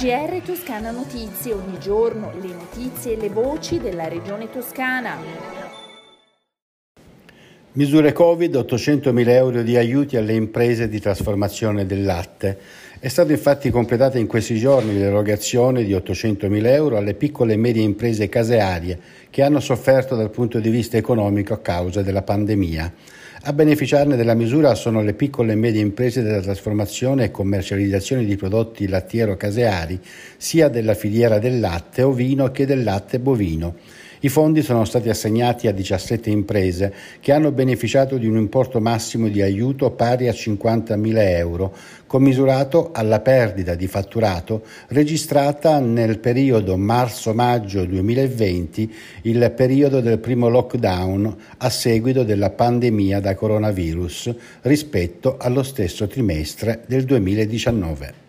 GR Toscana Notizie, ogni giorno le notizie e le voci della regione toscana. Misure Covid, 800.000 euro di aiuti alle imprese di trasformazione del latte. È stata infatti completata in questi giorni l'erogazione di 800.000 euro alle piccole e medie imprese casearie che hanno sofferto dal punto di vista economico a causa della pandemia. A beneficiarne della misura sono le piccole e medie imprese della trasformazione e commercializzazione di prodotti lattiero-caseari, sia della filiera del latte ovino che del latte bovino. I fondi sono stati assegnati a 17 imprese che hanno beneficiato di un importo massimo di aiuto pari a 50.000 euro, commisurato alla perdita di fatturato registrata nel periodo marzo-maggio 2020, il periodo del primo lockdown a seguito della pandemia da coronavirus, rispetto allo stesso trimestre del 2019.